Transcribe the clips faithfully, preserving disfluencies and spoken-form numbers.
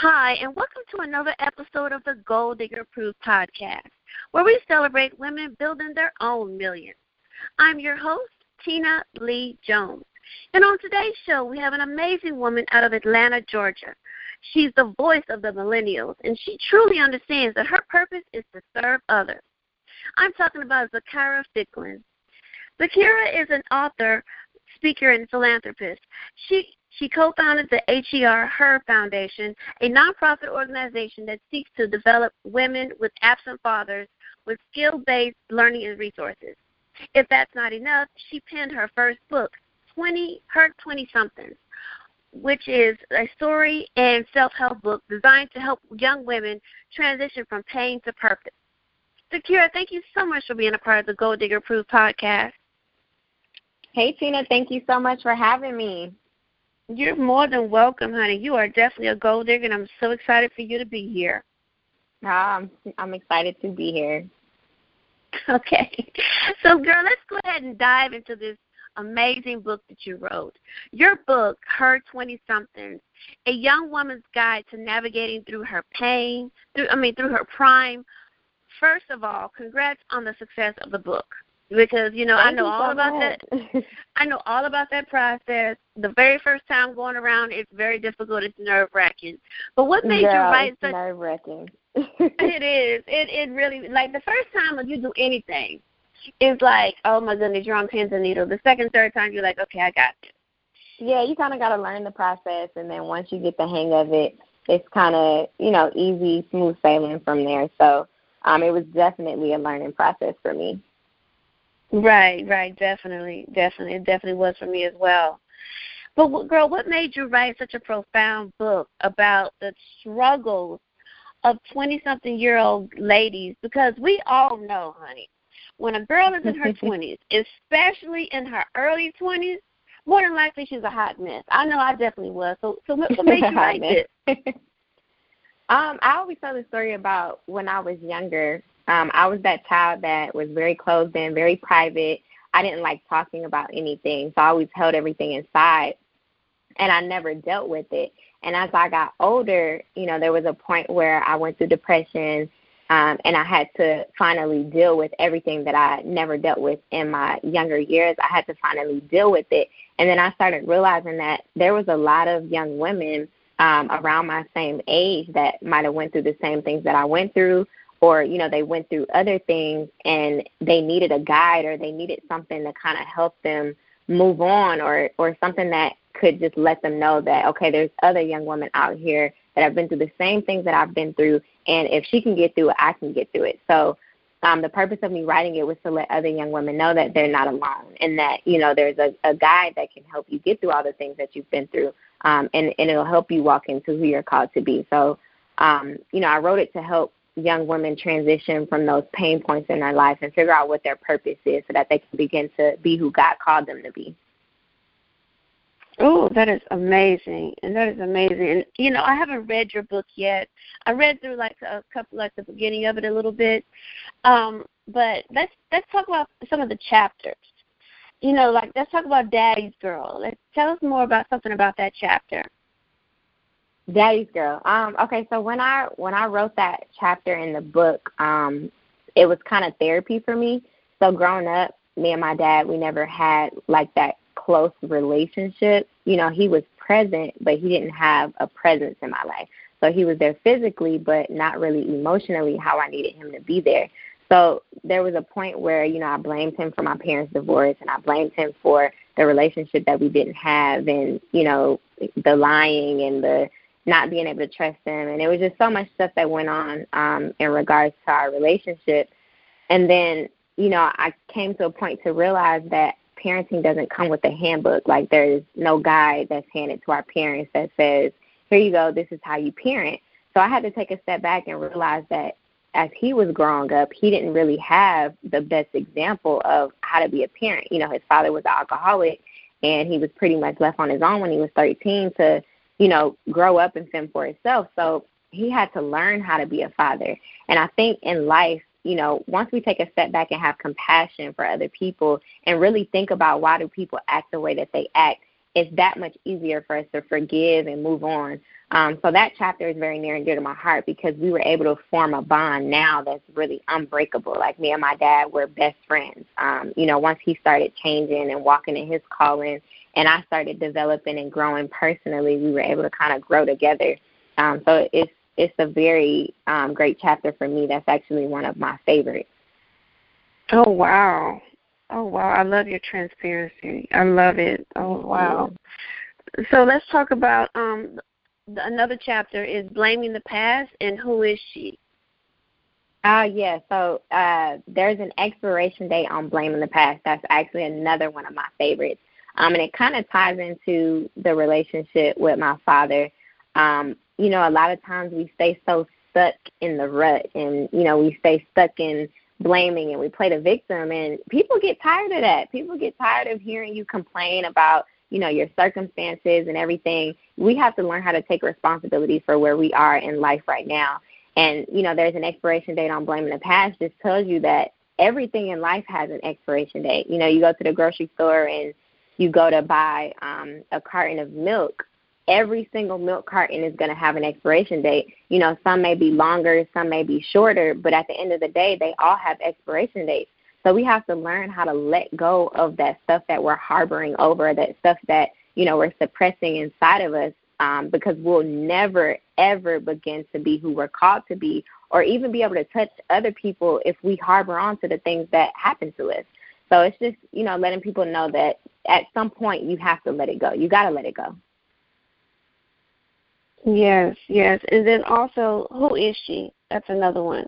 Hi, and welcome to another episode of the Gold Digger Proof Podcast, where we celebrate women building their own millions. I'm your host, Tina Lee Jones, and on today's show, we have an amazing woman out of Atlanta, Georgia. She's the voice of the millennials, and she truly understands that her purpose is to serve others. I'm talking about Zakira Ficklin. Zakira is an author, speaker, and philanthropist. She She co-founded the H E R Her Foundation, a nonprofit organization that seeks to develop women with absent fathers with skill-based learning and resources. If that's not enough, she penned her first book, twenty, Her twenty-somethings, which is a story and self-help book designed to help young women transition from pain to purpose. Zakira, thank you so much for being a part of the Gold Digger Proof Podcast. Hey, Tina, thank you so much for having me. You're more than welcome, honey. You are definitely a gold digger, and I'm so excited for you to be here. Ah, I'm, I'm excited to be here. Okay. So, girl, let's go ahead and dive into this amazing book that you wrote. Your book, Her twenty-somethings, a young woman's guide to navigating through her pain, through I mean, through her prime. First of all, congrats on the success of the book. Because, you know, Thank I know all so about that. that. I know all about that process. The very first time going around, it's very difficult. It's nerve-wracking. But what made Girl, you write it's such... nerve-wracking. It is. It it really... Like, the first time when you do anything, it's like, oh, my goodness, you're on pins and needles. The second, third time, you're like, okay, I got this. Yeah, you kind of got to learn the process, and then once you get the hang of it, it's kind of, you know, easy, smooth sailing from there. So um, it was definitely a learning process for me. Right, right, definitely, definitely. It definitely was for me as well. But, girl, what made you write such a profound book about the struggles of twenty-something-year-old ladies? Because we all know, honey, when a girl is in her twenties, especially in her early twenties, more than likely she's a hot mess. I know I definitely was. So, so what, what made you write this? um, I always tell the story about when I was younger. Um, I was that child that was very closed in, very private. I didn't like talking about anything, so I always held everything inside, and I never dealt with it. And as I got older, you know, there was a point where I went through depression, um, and I had to finally deal with everything that I never dealt with in my younger years. I had to finally deal with it. And then I started realizing that there was a lot of young women um, around my same age that might have went through the same things that I went through, or, you know, they went through other things and they needed a guide, or they needed something to kind of help them move on, or, or something that could just let them know that, okay, there's other young women out here that have been through the same things that I've been through, and if she can get through it, I can get through it. So um, the purpose of me writing it was to let other young women know that they're not alone, and that, you know, there's a, a guide that can help you get through all the things that you've been through, um, and, and it'll help you walk into who you're called to be. So, um, you know, I wrote it to help young women transition from those pain points in their life and figure out what their purpose is, so that they can begin to be who God called them to be. Oh, that is amazing. And that is amazing. And, you know, I haven't read your book yet. I read through like a couple, like the beginning of it a little bit. Um, but let's, let's talk about some of the chapters. You know, like let's talk about Daddy's Girl. Let's, tell us more about something about that chapter. Daddy's Girl. Um, okay, so when I when I wrote that chapter in the book, um, it was kind of therapy for me. So growing up, me and my dad, we never had like that close relationship. You know, he was present, but he didn't have a presence in my life. So he was there physically, but not really emotionally how I needed him to be there. So there was a point where, you know, I blamed him for my parents' divorce, and I blamed him for the relationship that we didn't have, and, you know, the lying and the not being able to trust him. And it was just so much stuff that went on um, in regards to our relationship. And then, you know, I came to a point to realize that parenting doesn't come with a handbook. Like, there's no guide that's handed to our parents that says, here you go, this is how you parent. So I had to take a step back and realize that as he was growing up, he didn't really have the best example of how to be a parent. You know, his father was an alcoholic, and he was pretty much left on his own when he was thirteen to, you know, grow up and fend for himself. So he had to learn how to be a father. And I think in life, you know, once we take a step back and have compassion for other people and really think about why do people act the way that they act, it's that much easier for us to forgive and move on. Um, so that chapter is very near and dear to my heart because we were able to form a bond now that's really unbreakable. Like, me and my dad were best friends. Um, you know, once he started changing and walking in his calling and I started developing and growing personally, we were able to kind of grow together. Um, so it's it's a very um, great chapter for me. That's actually one of my favorites. Oh, wow. Oh, wow. I love your transparency. I love it. Oh, wow. So let's talk about um, another chapter is Blaming the Past and Who Is She? Oh, uh, yeah. So uh, there's an expiration date on Blaming the Past. That's actually another one of my favorites. Um, and it kind of ties into the relationship with my father. Um, you know, a lot of times we stay so stuck in the rut and, you know, we stay stuck in blaming and we play the victim, and people get tired of that. People get tired of hearing you complain about, you know, your circumstances and everything. We have to learn how to take responsibility for where we are in life right now. And, you know, there's an expiration date on Blaming the Past. Just tells you that everything in life has an expiration date. You know, you go to the grocery store and you go to buy um, a carton of milk. Every single milk carton is going to have an expiration date. You know, some may be longer, some may be shorter, but at the end of the day, they all have expiration dates. So we have to learn how to let go of that stuff that we're harboring over, that stuff that, you know, we're suppressing inside of us, um, because we'll never, ever begin to be who we're called to be or even be able to touch other people if we harbor on to the things that happen to us. So it's just, you know, letting people know that at some point you have to let it go. You got to let it go. Yes, yes. And then also, who is she? That's another one.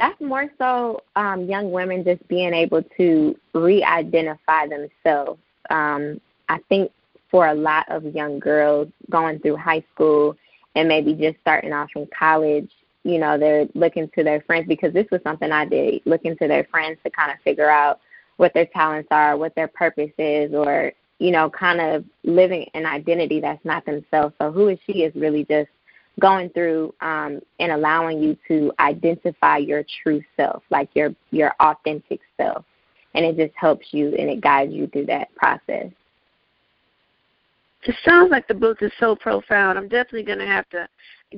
That's more so um, young women just being able to re-identify themselves. Um, I think for a lot of young girls going through high school and maybe just starting off in college, you know, they're looking to their friends, because this was something I did, looking to their friends to kind of figure out what their talents are, what their purpose is, or, you know, kind of living an identity that's not themselves. So who is she is really just going through um, and allowing you to identify your true self, like your, your authentic self. And it just helps you and it guides you through that process. It sounds like the book is so profound. I'm definitely going to have to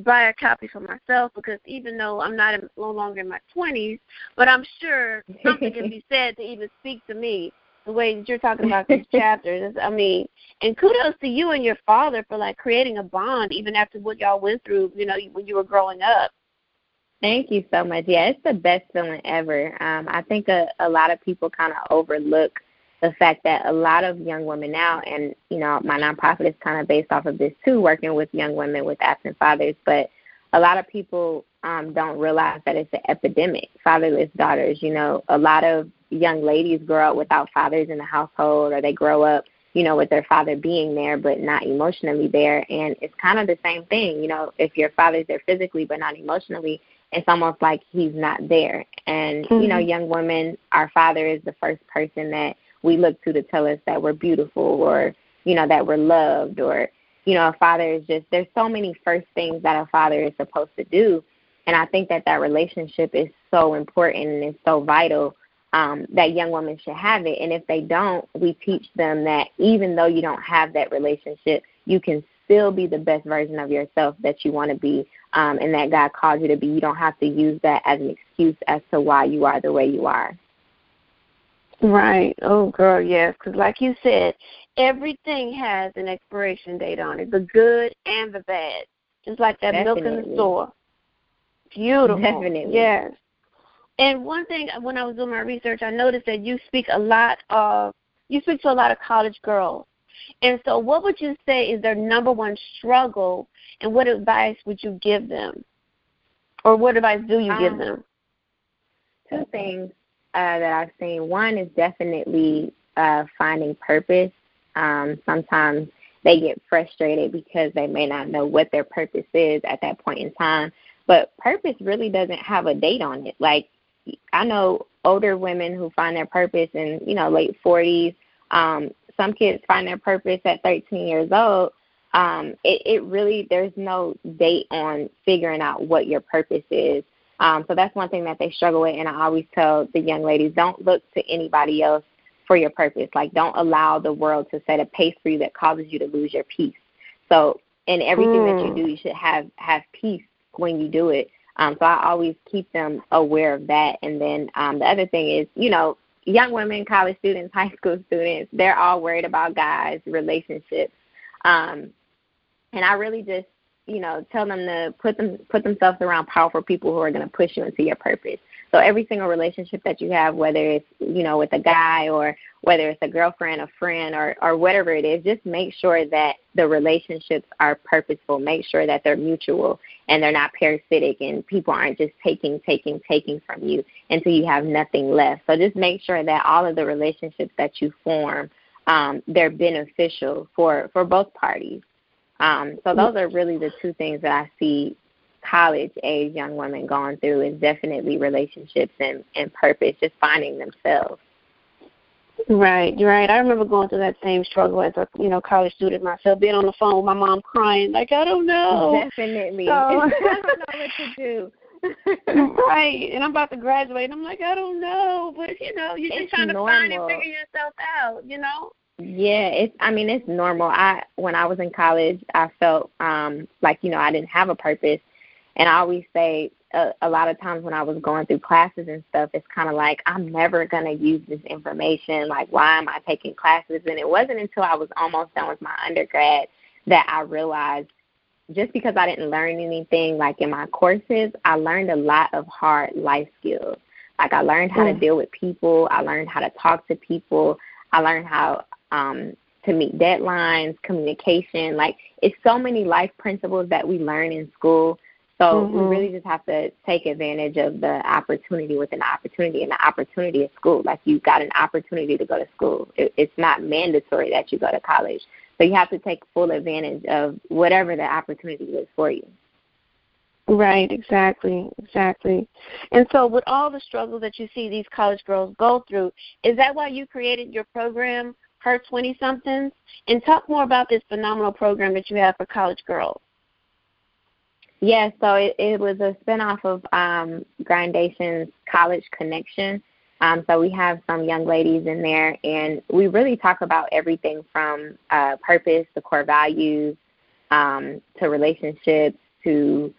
buy a copy for myself, because even though I'm not in, no longer in my twenties, but I'm sure something can be said to even speak to me. The way that you're talking about these chapters, I mean, and kudos to you and your father for, like, creating a bond even after what y'all went through, you know, when you were growing up. Thank you so much. Yeah, it's the best feeling ever. Um, I think a, a lot of people kind of overlook the fact that a lot of young women now, and, you know, my nonprofit is kind of based off of this too, working with young women with absent fathers, but a lot of people um, don't realize that it's an epidemic, fatherless daughters. You know, a lot of young ladies grow up without fathers in the household, or they grow up, you know, with their father being there but not emotionally there. And it's kind of the same thing, you know, if your father's there physically but not emotionally, it's almost like he's not there. And, mm-hmm. you know, young women, our father is the first person that we look to to tell us that we're beautiful, or, you know, that we're loved, or, you know, a father is just, there's so many first things that a father is supposed to do. And I think that that relationship is so important and it's so vital. Um, that young women should have it. And if they don't, we teach them that even though you don't have that relationship, you can still be the best version of yourself that you want to be, um, and that God called you to be. You don't have to use that as an excuse as to why you are the way you are. Right. Oh, girl, yes, because like you said, everything has an expiration date on it, the good and the bad, just like that Definitely. Milk in the store. Beautiful. Definitely. Yes. And one thing, when I was doing my research, I noticed that you speak a lot of, you speak to a lot of college girls. And so what would you say is their number one struggle, and what advice would you give them? Or what advice do you um, give them? Two things uh, that I've seen. One is definitely uh, finding purpose. Um, sometimes they get frustrated because they may not know what their purpose is at that point in time. But purpose really doesn't have a date on it. Like, I know older women who find their purpose in, you know, late forties. Um, some kids find their purpose at thirteen years old. Um, it, it really, there's no date on figuring out what your purpose is. Um, so that's one thing that they struggle with. And I always tell the young ladies, don't look to anybody else for your purpose. Like, don't allow the world to set a pace for you that causes you to lose your peace. So in everything mm. that you do, you should have, have peace when you do it. Um, so I always keep them aware of that. And then um, the other thing is, you know, young women, college students, high school students, they're all worried about guys, relationships. Um, and I really just, you know, tell them to put them put themselves around powerful people who are going to push you into your purpose. So every single relationship that you have, whether it's, you know, with a guy or whether it's a girlfriend, a friend, or, or whatever it is, just make sure that the relationships are purposeful. Make sure that they're mutual and they're not parasitic and people aren't just taking, taking, taking from you until you have nothing left. So just make sure that all of the relationships that you form, um, they're beneficial for, for both parties. Um, so those are really the two things that I see college-age young women going through is definitely relationships and, and purpose, just finding themselves. Right, right. I remember going through that same struggle as a, you know, college student myself, being on the phone with my mom crying, like, I don't know. Definitely. So, I don't know what to do. Right, and I'm about to graduate, and I'm like, I don't know. But, you know, you're it's just trying normal. to find and figure yourself out, you know? Yeah, it's. I mean, it's normal. I when I was in college, I felt um, like, you know, I didn't have a purpose. And I always say a, a lot of times when I was going through classes and stuff, it's kind of like, I'm never going to use this information. Like, why am I taking classes? And it wasn't until I was almost done with my undergrad that I realized just because I didn't learn anything, like in my courses, I learned a lot of hard life skills. Like I learned how mm. to deal with people. I learned how to talk to people. I learned how um, to meet deadlines, communication. Like it's so many life principles that we learn in school. So mm-hmm. we really just have to take advantage of the opportunity within the opportunity, and the opportunity is school. Like you got an opportunity to go to school. It, it's not mandatory that you go to college. So you have to take full advantage of whatever the opportunity is for you. Right, exactly, exactly. And so with all the struggles that you see these college girls go through, is that why you created your program, Her twenty-somethings? And talk more about this phenomenal program that you have for college girls. Yeah, so it, it was a spinoff of um, Grindation's College Connection. Um, so we have some young ladies in there, and we really talk about everything from uh, purpose to core values um, to relationships to,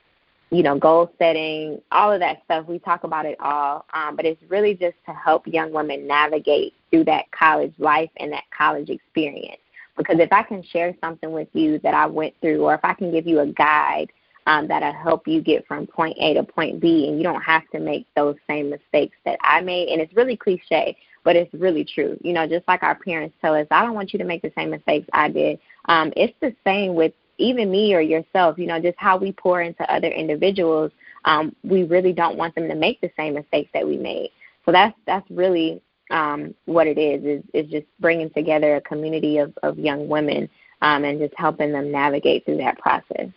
you know, goal setting, all of that stuff. We talk about it all, um, but it's really just to help young women navigate through that college life and that college experience. Because if I can share something with you that I went through, or if I can give you a guide, Um, that'll help you get from point A to point B, and you don't have to make those same mistakes that I made. And it's really cliche, but it's really true. You know, just like our parents tell us, I don't want you to make the same mistakes I did. Um, it's the same with even me or yourself, you know, just how we pour into other individuals. Um, we really don't want them to make the same mistakes that we made. So that's that's really um, what it is, is, is just bringing together a community of, of young women um, and just helping them navigate through that process.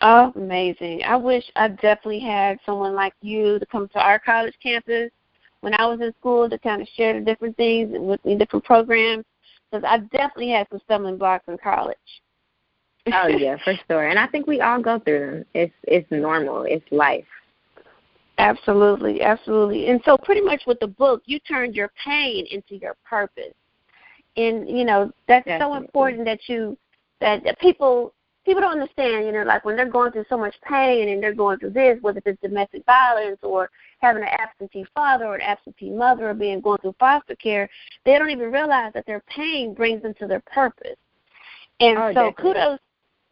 Oh, amazing. I wish I definitely had someone like you to come to our college campus when I was in school to kind of share the different things with the different programs, because I definitely had some stumbling blocks in college. Oh, yeah, for sure. And I think we all go through them. It's it's normal. It's life. Absolutely, absolutely. And so pretty much with the book, you turned your pain into your purpose. And, you know, that's definitely so important that you that people – People don't understand, you know, like when they're going through so much pain and they're going through this, whether it's domestic violence or having an absentee father or an absentee mother or being going through foster care, they don't even realize that their pain brings them to their purpose. And oh, so definitely. kudos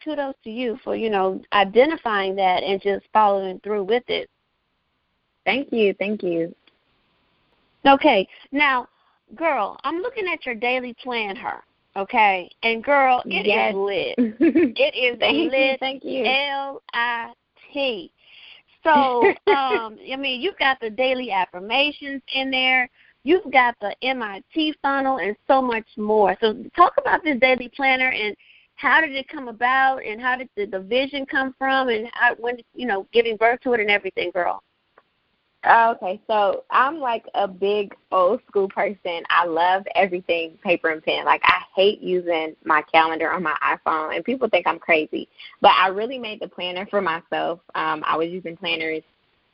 kudos to you for, you know, identifying that and just following through with it. Thank you. Thank you. Okay. Now, girl, I'm looking at your daily plan, Her. Okay, and girl, it yes. is lit. It is thank lit, you, thank you. L I T. So, um, I mean, you've got the daily affirmations in there. You've got the M I T funnel and so much more. So talk about this daily planner and how did it come about and how did the, the vision come from and how, when, you know, giving birth to it and everything, girl. Okay, so I'm like a big old school person. I love everything paper and pen. Like I hate using my calendar on my iPhone, and people think I'm crazy. But I really made the planner for myself. Um, I was using planners.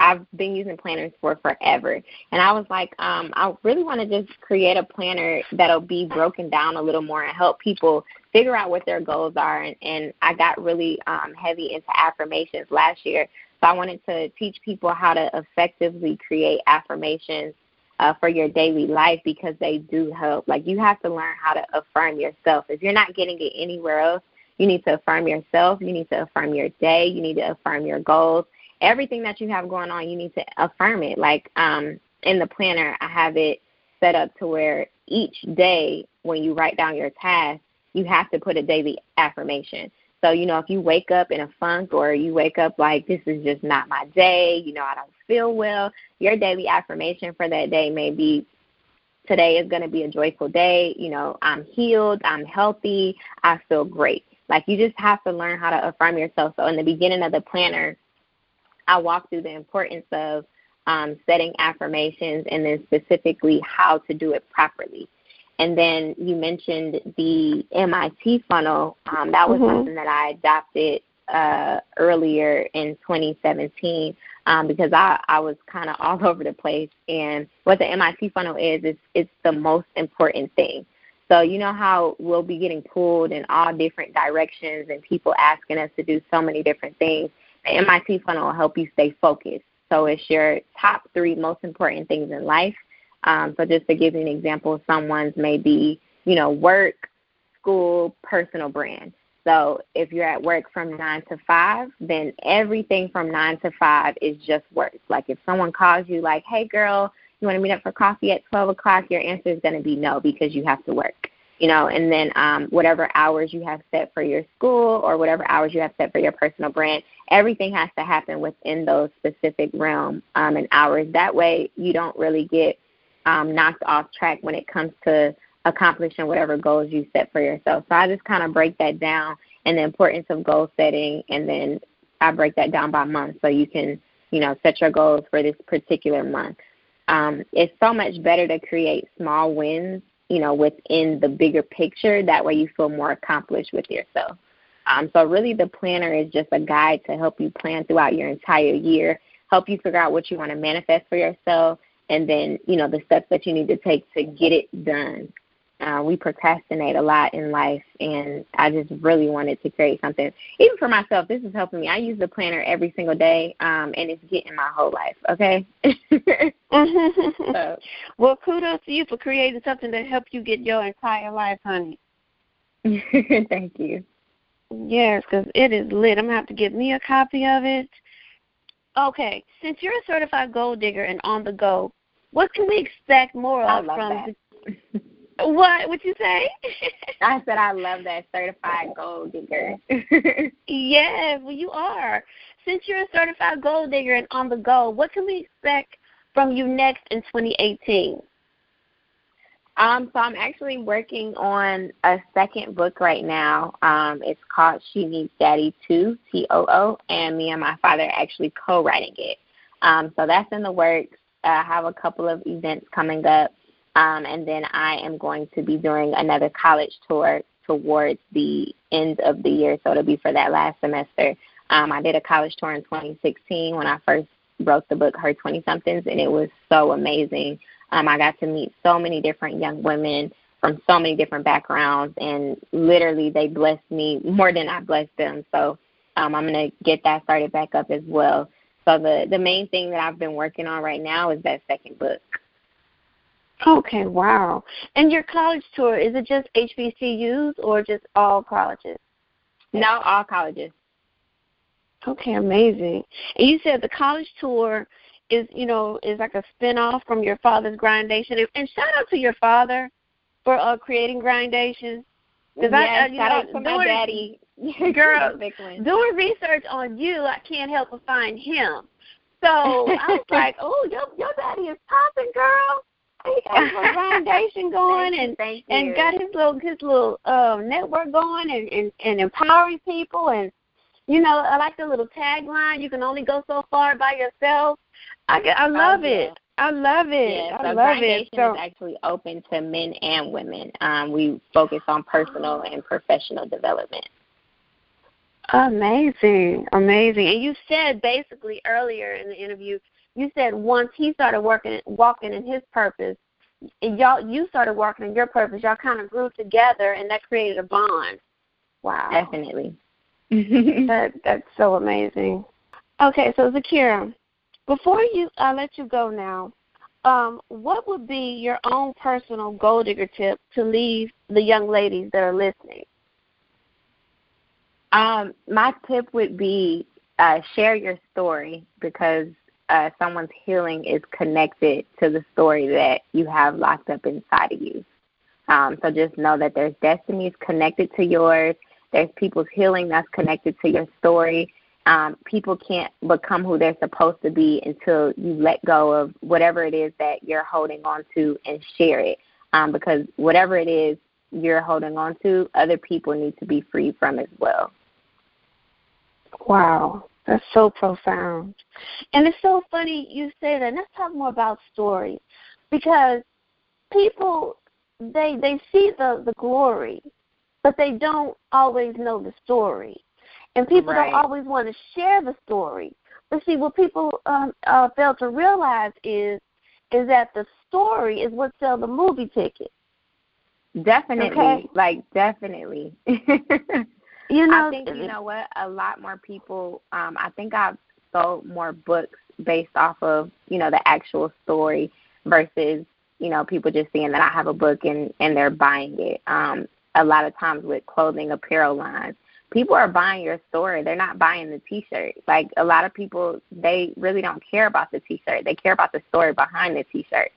I've been using planners for forever. And I was like, um, I really want to just create a planner that'll be broken down a little more and help people figure out what their goals are. And, and I got really um, heavy into affirmations last year. So I wanted to teach people how to effectively create affirmations uh, for your daily life, because they do help. Like, you have to learn how to affirm yourself. If you're not getting it anywhere else, you need to affirm yourself. You need to affirm your day. You need to affirm your goals. Everything that you have going on, you need to affirm it. Like um, in the planner, I have it set up to where each day when you write down your tasks, you have to put a daily affirmation. So, you know, if you wake up in a funk, or you wake up like, this is just not my day, you know, I don't feel well, your daily affirmation for that day may be, today is going to be a joyful day, you know, I'm healed, I'm healthy, I feel great. Like, you just have to learn how to affirm yourself. So in the beginning of the planner, I walk through the importance of um, setting affirmations, and then specifically how to do it properly. And then you mentioned the M I T funnel. Um, that was mm-hmm. something that I adopted uh, earlier in twenty seventeen um, because I, I was kind of all over the place. And what the M I T funnel is, is it's the most important thing. So you know how we'll be getting pulled in all different directions and people asking us to do so many different things. The M I T funnel will help you stay focused. So it's your top three most important things in life. Um, so just to give you an example, someone's may be, you know, work, school, personal brand. So if you're at work from nine to five, then everything from nine to five is just work. Like if someone calls you like, hey, girl, you want to meet up for coffee at twelve o'clock, your answer is going to be no, because you have to work, you know. And then um, whatever hours you have set for your school or whatever hours you have set for your personal brand, everything has to happen within those specific realm um, and hours. That way you don't really get um, knocked off track when it comes to accomplishing whatever goals you set for yourself. So I just kind of break that down and the importance of goal setting, and then I break that down by month so you can, you know, set your goals for this particular month. Um, it's so much better to create small wins, you know, within the bigger picture. That way you feel more accomplished with yourself. Um, so really the planner is just a guide to help you plan throughout your entire year, help you figure out what you want to manifest for yourself, and then, you know, the steps that you need to take to get it done. Uh, we procrastinate a lot in life, and I just really wanted to create something. Even for myself, this is helping me. I use the planner every single day, um, and it's getting my whole life, okay? So. Well, kudos to you for creating something that helps you get your entire life, honey. Thank you. Yes, because it is lit. I'm going to have to get me a copy of it. Okay, since you're a certified gold digger and on the go, what can we expect more of from the – What would you say? I said I love that, certified gold digger. Yes, well, you are. Since you're a certified gold digger and on the go, what can we expect from you next in twenty eighteen? Um, so I'm actually working on a second book right now. Um, it's called She Needs Daddy two, T O O, and me and my father are actually co-writing it. Um, so that's in the works. I have a couple of events coming up. Um, and then I am going to be doing another college tour towards the end of the year, so it'll be for that last semester. Um, I did a college tour in twenty sixteen when I first wrote the book, Her twenty-somethings, and it was so amazing. Um, I got to meet so many different young women from so many different backgrounds, and literally they blessed me more than I blessed them. So um, I'm going to get that started back up as well. So the, the main thing that I've been working on right now is that second book. Okay, wow. And your college tour, is it just H B C Us or just all colleges? No, all colleges. Okay, amazing. And you said the college tour is, you know, is like a spinoff from your father's Grindation. And shout out to your father for uh, creating Grindation. Yes, I, uh, you shout know, out to doing, my daddy. Girl, doing research on you, I can't help but find him. So I was like, oh, your, your daddy is popping, girl. He got his foundation going and you, and got his little his little uh, network going and, and, and empowering people. And, you know, I like the little tagline, you can only go so far by yourself. I, I love oh, yeah. it. I love it. Yeah, so I love Grindation it. So, is actually open to men and women. Um, we focus on personal and professional development. Amazing. Amazing. And you said basically earlier in the interview, you said once he started working, walking in his purpose, y'all, you started walking in your purpose. Y'all kind of grew together, and that created a bond. Wow. Definitely. that That's so amazing. Okay, so Zakira, before you I let you go now, um, what would be your own personal gold digger tip to leave the young ladies that are listening? Um, my tip would be uh, share your story, because uh, someone's healing is connected to the story that you have locked up inside of you. Um, so just know that there's destinies connected to yours. There's people's healing that's connected to your story. Um, people can't become who they're supposed to be until you let go of whatever it is that you're holding on to and share it, um, because whatever it is you're holding on to, other people need to be free from as well. Wow, that's so profound. And it's so funny you say that. Let's talk more about stories, because people, they they see the, the glory, but they don't always know the story. And people right. don't always want to share the story. But see, what people um, uh, fail to realize is is that the story is what sells the movie ticket. Definitely. Okay? Like, definitely. you know, I think, you know what, a lot more people, um, I think I've sold more books based off of, you know, the actual story versus, you know, people just seeing that I have a book and, and they're buying it. Um, a lot of times with clothing, apparel lines, people are buying your story. They're not buying the T-shirt. Like, a lot of people, they really don't care about the T-shirt. They care about the story behind the T-shirt.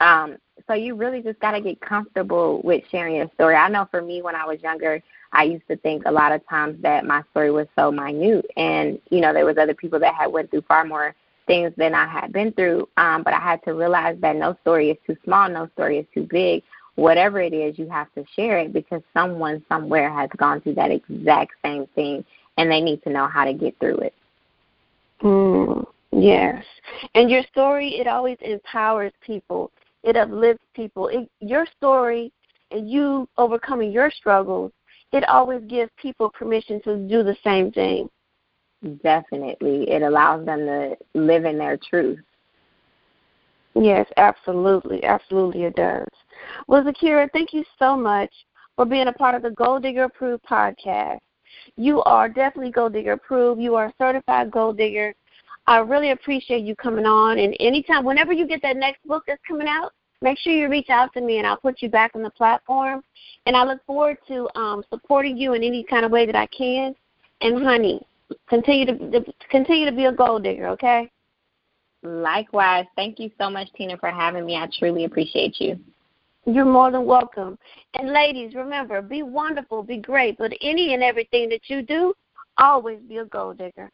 Um, so you really just got to get comfortable with sharing your story. I know for me, when I was younger, I used to think a lot of times that my story was so minute. And, you know, there was other people that had went through far more things than I had been through. Um, but I had to realize that no story is too small. No story is too big. Whatever it is, you have to share it, because someone somewhere has gone through that exact same thing, and they need to know how to get through it. Mm, yes. And your story, it always empowers people. It uplifts people. It, your story and you overcoming your struggles, it always gives people permission to do the same thing. Definitely. It allows them to live in their truth. Yes, absolutely. Absolutely it does. Well, Zakira, thank you so much for being a part of the Gold Digger Approved podcast. You are definitely Gold Digger Approved. You are a certified Gold Digger. I really appreciate you coming on. And anytime, whenever you get that next book that's coming out, make sure you reach out to me, and I'll put you back on the platform. And I look forward to um, supporting you in any kind of way that I can. And, honey, continue to, to continue to be a Gold Digger, okay? Likewise. Thank you so much, Tina, for having me. I truly appreciate you. You're more than welcome. And, ladies, remember, be wonderful, be great, but any and everything that you do, always be a gold digger.